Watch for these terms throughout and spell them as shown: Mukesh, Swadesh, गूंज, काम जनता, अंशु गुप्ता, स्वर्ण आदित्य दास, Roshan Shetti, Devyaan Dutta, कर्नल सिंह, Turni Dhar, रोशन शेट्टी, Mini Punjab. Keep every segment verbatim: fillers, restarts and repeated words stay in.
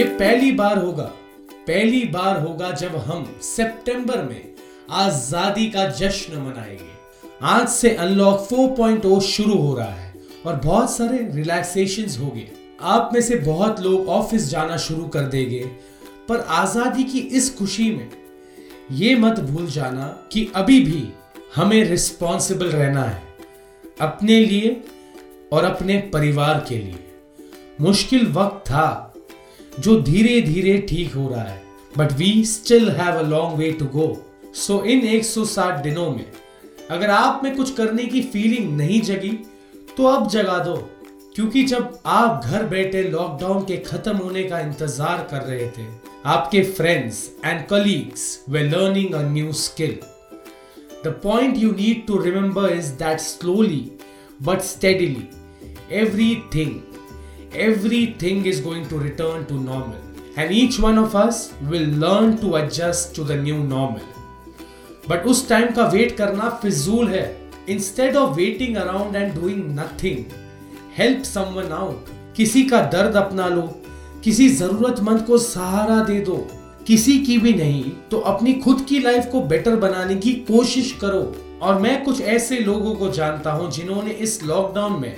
ये पहली बार होगा पहली बार होगा जब हम सितंबर में आजादी का जश्न मनाएंगे। आज से अनलॉक फोर पॉइंट ओ शुरू हो रहा है और बहुत सारे रिलैक्सेशंस होंगे। आप में से बहुत लोग ऑफिस जाना शुरू कर देंगे, पर आजादी की इस खुशी में ये मत भूल जाना कि अभी भी हमें रिस्पॉन्सिबल रहना है, अपने लिए और अपने परिवार के लिए। मुश्किल वक्त था जो धीरे धीरे ठीक हो रहा है, but we still have a long way to go. So इन एक सौ साठ दिनों में अगर आप में कुछ करने की फीलिंग नहीं जगी तो अब जगा दो, क्योंकि जब आप घर बैठे लॉकडाउन के खत्म होने का इंतजार कर रहे थे, आपके friends and colleagues way learning a new skill. The point you need to remember is that slowly but steadily everything everything is going to return to normal and each one of us will learn to adjust to the new normal. But उस time का wait करना फिजूल है। Instead of waiting around and doing nothing, help someone out. किसी का दर्द अपना लो, किसी जरूरतमंद को सहारा दे दो, किसी की भी नहीं तो अपनी खुद की लाइफ को बेटर बनाने की कोशिश करो। और मैं कुछ ऐसे लोगों को जानता हूं जिन्होंने इस लॉकडाउन में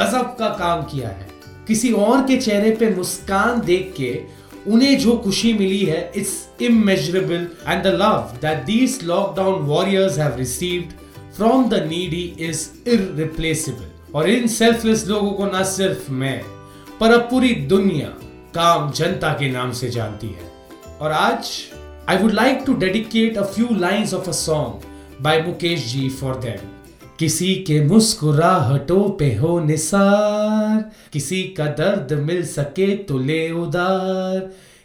गजब का काम किया है। किसी और के चेहरे पे मुस्कान देख के उन्हें जो खुशी मिली है, it's immeasurable and the love that these lockdown warriors have received from the needy is irreplaceable. और इन सेल्फलेस लोगों को ना सिर्फ मैं पर अब पूरी दुनिया काम जनता के नाम से जानती है। और आज I would like to dedicate a few lines of a song by Mukesh ji for them. किसी के मुस्कुराहटों पे हो निसार, किसी का दर्द मिल सके तो ले उदार,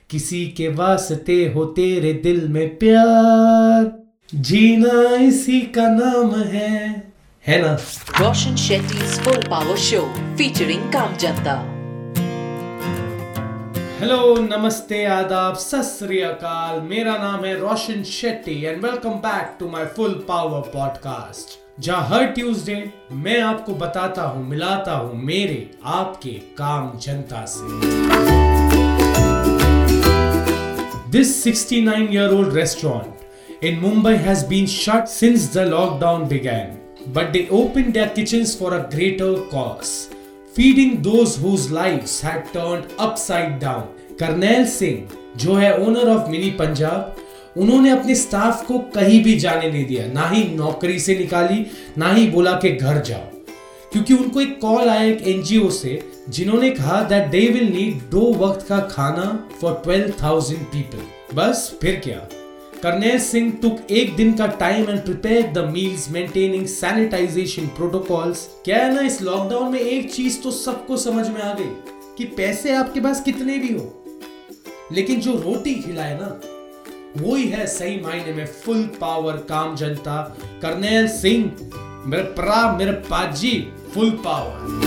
किसी के वास्ते हो तेरे दिल में प्यार, जीना इसी का नाम है, है ना। रोशन शेट्टी full power show featuring काम जनता। हेलो, नमस्ते, आदाब, सत श्री अकाल। मेरा नाम है रोशन शेट्टी and welcome back to my full power podcast, जहाँ हर ट्यूसडे मैं आपको बताता हूँ, मिलाता हूँ मेरे आपके काम जनता से। This sixty nine year old restaurant in Mumbai has been shut since the lockdown began, but they opened their kitchens for a greater cause, feeding those whose lives had turned upside down. कर्नल सिंह जो है owner of mini Punjab, उन्होंने अपने staff को कहीं भी जाने नहीं दिया, ना ही नौकरी से निकाली, ना ही बोला कि घर जाओ, क्योंकि उनको एक कॉल आया एक एनजीओ से जिन्होंने कहा दैट दे विल नीड दो वक्त का खाना फॉर ट्वेल्व थाउज़ेंड पीपल। बस फिर क्या, कर्नल सिंह टुक एक दिन का time and prepare the meals maintaining sanitization protocols. क्या है ना, इस लॉकडाउन में एक चीज तो सबको समझ में आ गई कि पैसे आपके पास कितने भी हो, लेकिन जो रोटी खिलाए ना वही है सही मायने में फुल पावर काम जनता। कर्नल सिंह मेरे प्रा मेरे पाजी full power.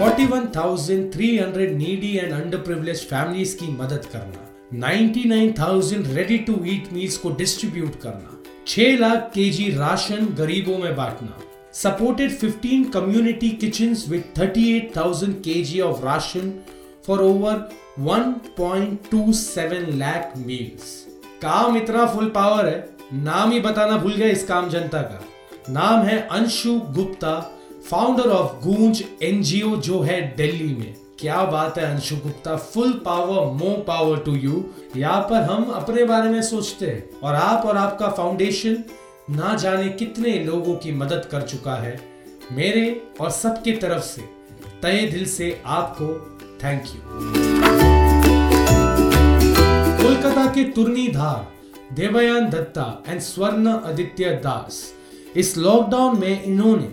forty-one thousand three hundred needy and underprivileged families की मदद करना, ninety-nine thousand ready to eat meals को डिस्ट्रीब्यूट करना, six lakh केजी राशन गरीबों में बांटना, supported fifteen community kitchens with thirty-eight thousand KG of ration for over one point two seven lakh meals। काम इतना फुल पावर है, नाम ही बताना भूल गया इस काम जनता का। नाम है अंशु गुप्ता, founder of गूंज NGO जो है दिल्ली में। क्या बात है अंशु गुप्ता, full power, more power to you. यहाँ पर हम अपने बारे में सोचते हैं और आप और आपका फाउंडेशन ना जाने कितने लोगों की मदद कर चुका है। मेरे और सबके तरफ से तहे दिल से आपको थैंक यू। कोलकाता के तुर्नी धार, देवयान दत्ता एंड स्वर्ण आदित्य दास, इस लॉकडाउन में इन्होंने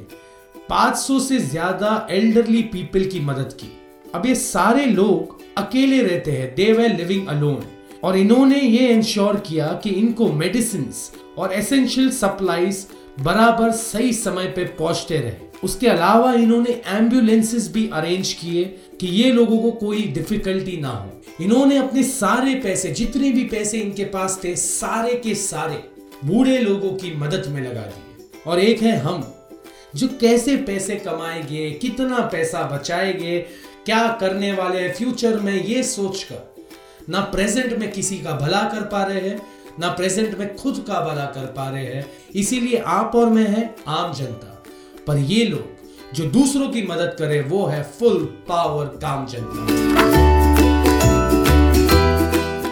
पाँच सौ से ज्यादा एल्डरली पीपल की मदद की। अब ये सारे लोग अकेले रहते हैं, दे वर लिविंग अलोन, और इन्होंने ये इंश्योर किया कि इनको मेडिसिन और एसेंशियल सप्लाईज बराबर सही समय पे पहुंचते रहे। उसके अलावा इन्होंने एम्बुलेंसेस भी अरेंज किए कि ये लोगों को कोई डिफिकल्टी ना हो। इन्होंने अपने सारे पैसे, जितने भी पैसे इनके पास थे, सारे के सारे बूढ़े लोगों की मदद में लगा दिए। और एक है हम जो कैसे पैसे कमाएंगे, कितना पैसा बचाएंगे, क्या करने वाले हैं फ्यूचर में, ये सोचकर ना प्रेजेंट में किसी का भला कर पा रहे हैं, ना प्रेजेंट में खुद का भला कर पा रहे हैं। इसीलिए आप और मैं है आम जनता, पर ये लोग जो दूसरों की मदद करे वो है फुल पावर काम जनता।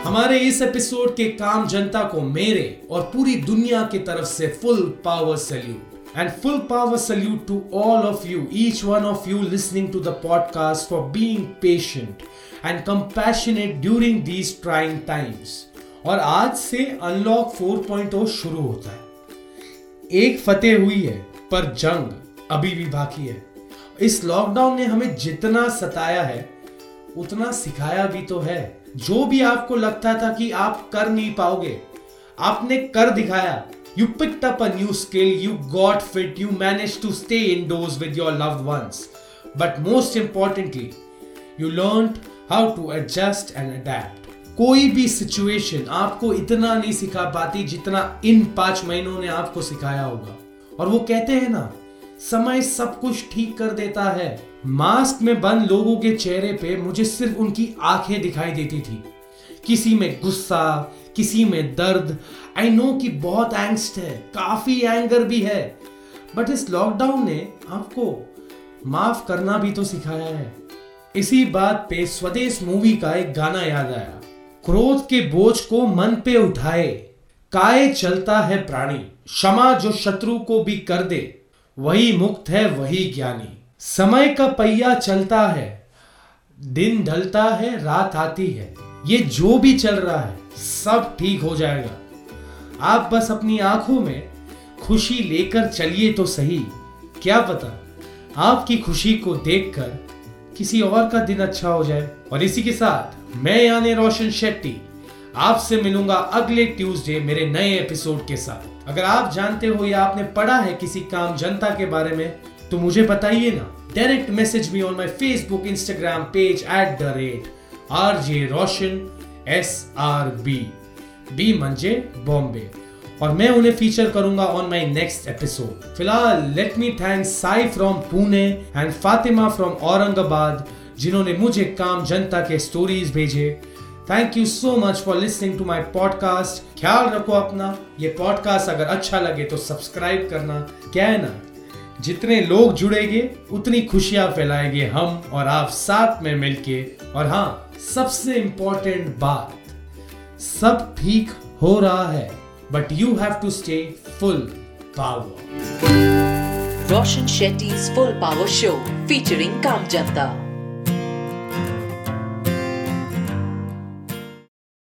हमारे इस एपिसोड के काम जनता को मेरे और पूरी दुनिया की तरफ से full power salute and full power salute to all of you, each one of you listening to the podcast for being patient and compassionate during these trying times. और आज से अनलॉक फोर पॉइंट ओ शुरू होता है। एक फतेह हुई है पर जंग अभी भी बाकी है। इस लॉकडाउन ने हमें जितना सताया है उतना सिखाया भी तो है। जो भी आपको लगता था कि आप कर नहीं पाओगे, आपने कर दिखाया। You picked up a new skill, you got fit, you managed to stay indoors with your loved ones. But most importantly, you learned how to adjust and adapt. कोई भी सिचुएशन आपको इतना नहीं सिखा पाती जितना इन पांच महीनों ने आपको सिखाया होगा। और वो कहते हैं ना, समय सब कुछ ठीक कर देता है। मास्क में बंद लोगों के चेहरे पे मुझे सिर्फ उनकी आंखें दिखाई देती थी, किसी में गुस्सा, किसी में दर्द। आई नो कि बहुत एंग्स्ट है, काफी एंगर भी है, बट इस लॉकडाउन ने आपको माफ करना भी तो सिखाया है। इसी बात पे स्वदेश मूवी का एक गाना याद आया, क्रोध के बोझ को मन पे उठाए, काय चलता है प्राणी, क्षमा जो शत्रु को भी कर दे, वही मुक्त है वही ज्ञानी। समय का पहिया चलता है, दिन ढलता है, रात आती है। ये जो भी चल रहा है सब ठीक हो जाएगा। आप बस अपनी आंखों में खुशी लेकर चलिए तो सही, क्या पता आपकी खुशी को देखकर किसी और का दिन अच्छा हो जाए। और इसी के साथ मैं यानी रोशन शेट्टी आपसे मिलूंगा अगले ट्यूसडे मेरे नए एपिसोड के साथ। अगर आप जानते हो या आपने पढ़ा है किसी काम जनता के बारे में तो मुझे बताइए ना। Direct message me on my Facebook Instagram page at the rate R J Roshan S R B B मंजे बॉम्बे, और मैं उन्हें फीचर करूंगा ऑन माय नेक्स्ट एपिसोड। फिलहाल let me thank Sai from Pune and Fatima from Aurangabad जिन्होंने मुझे काम जनता के स्टोरीज भेजे। Thank you so much for listening to my podcast. ख्याल रखो अपना। ये पॉडकास्ट अगर अच्छा लगे तो सब्सक्राइब करना। क्या है ना, जितने लोग जुड़ेंगे उतनी खुशियां फैलाएंगे हम और आप साथ में मिलके। और हाँ, सबसे इंपॉर्टेंट बात, सब ठीक हो रहा है but you have to stay full power. Roshan Shetty's full power show featuring काम जनता।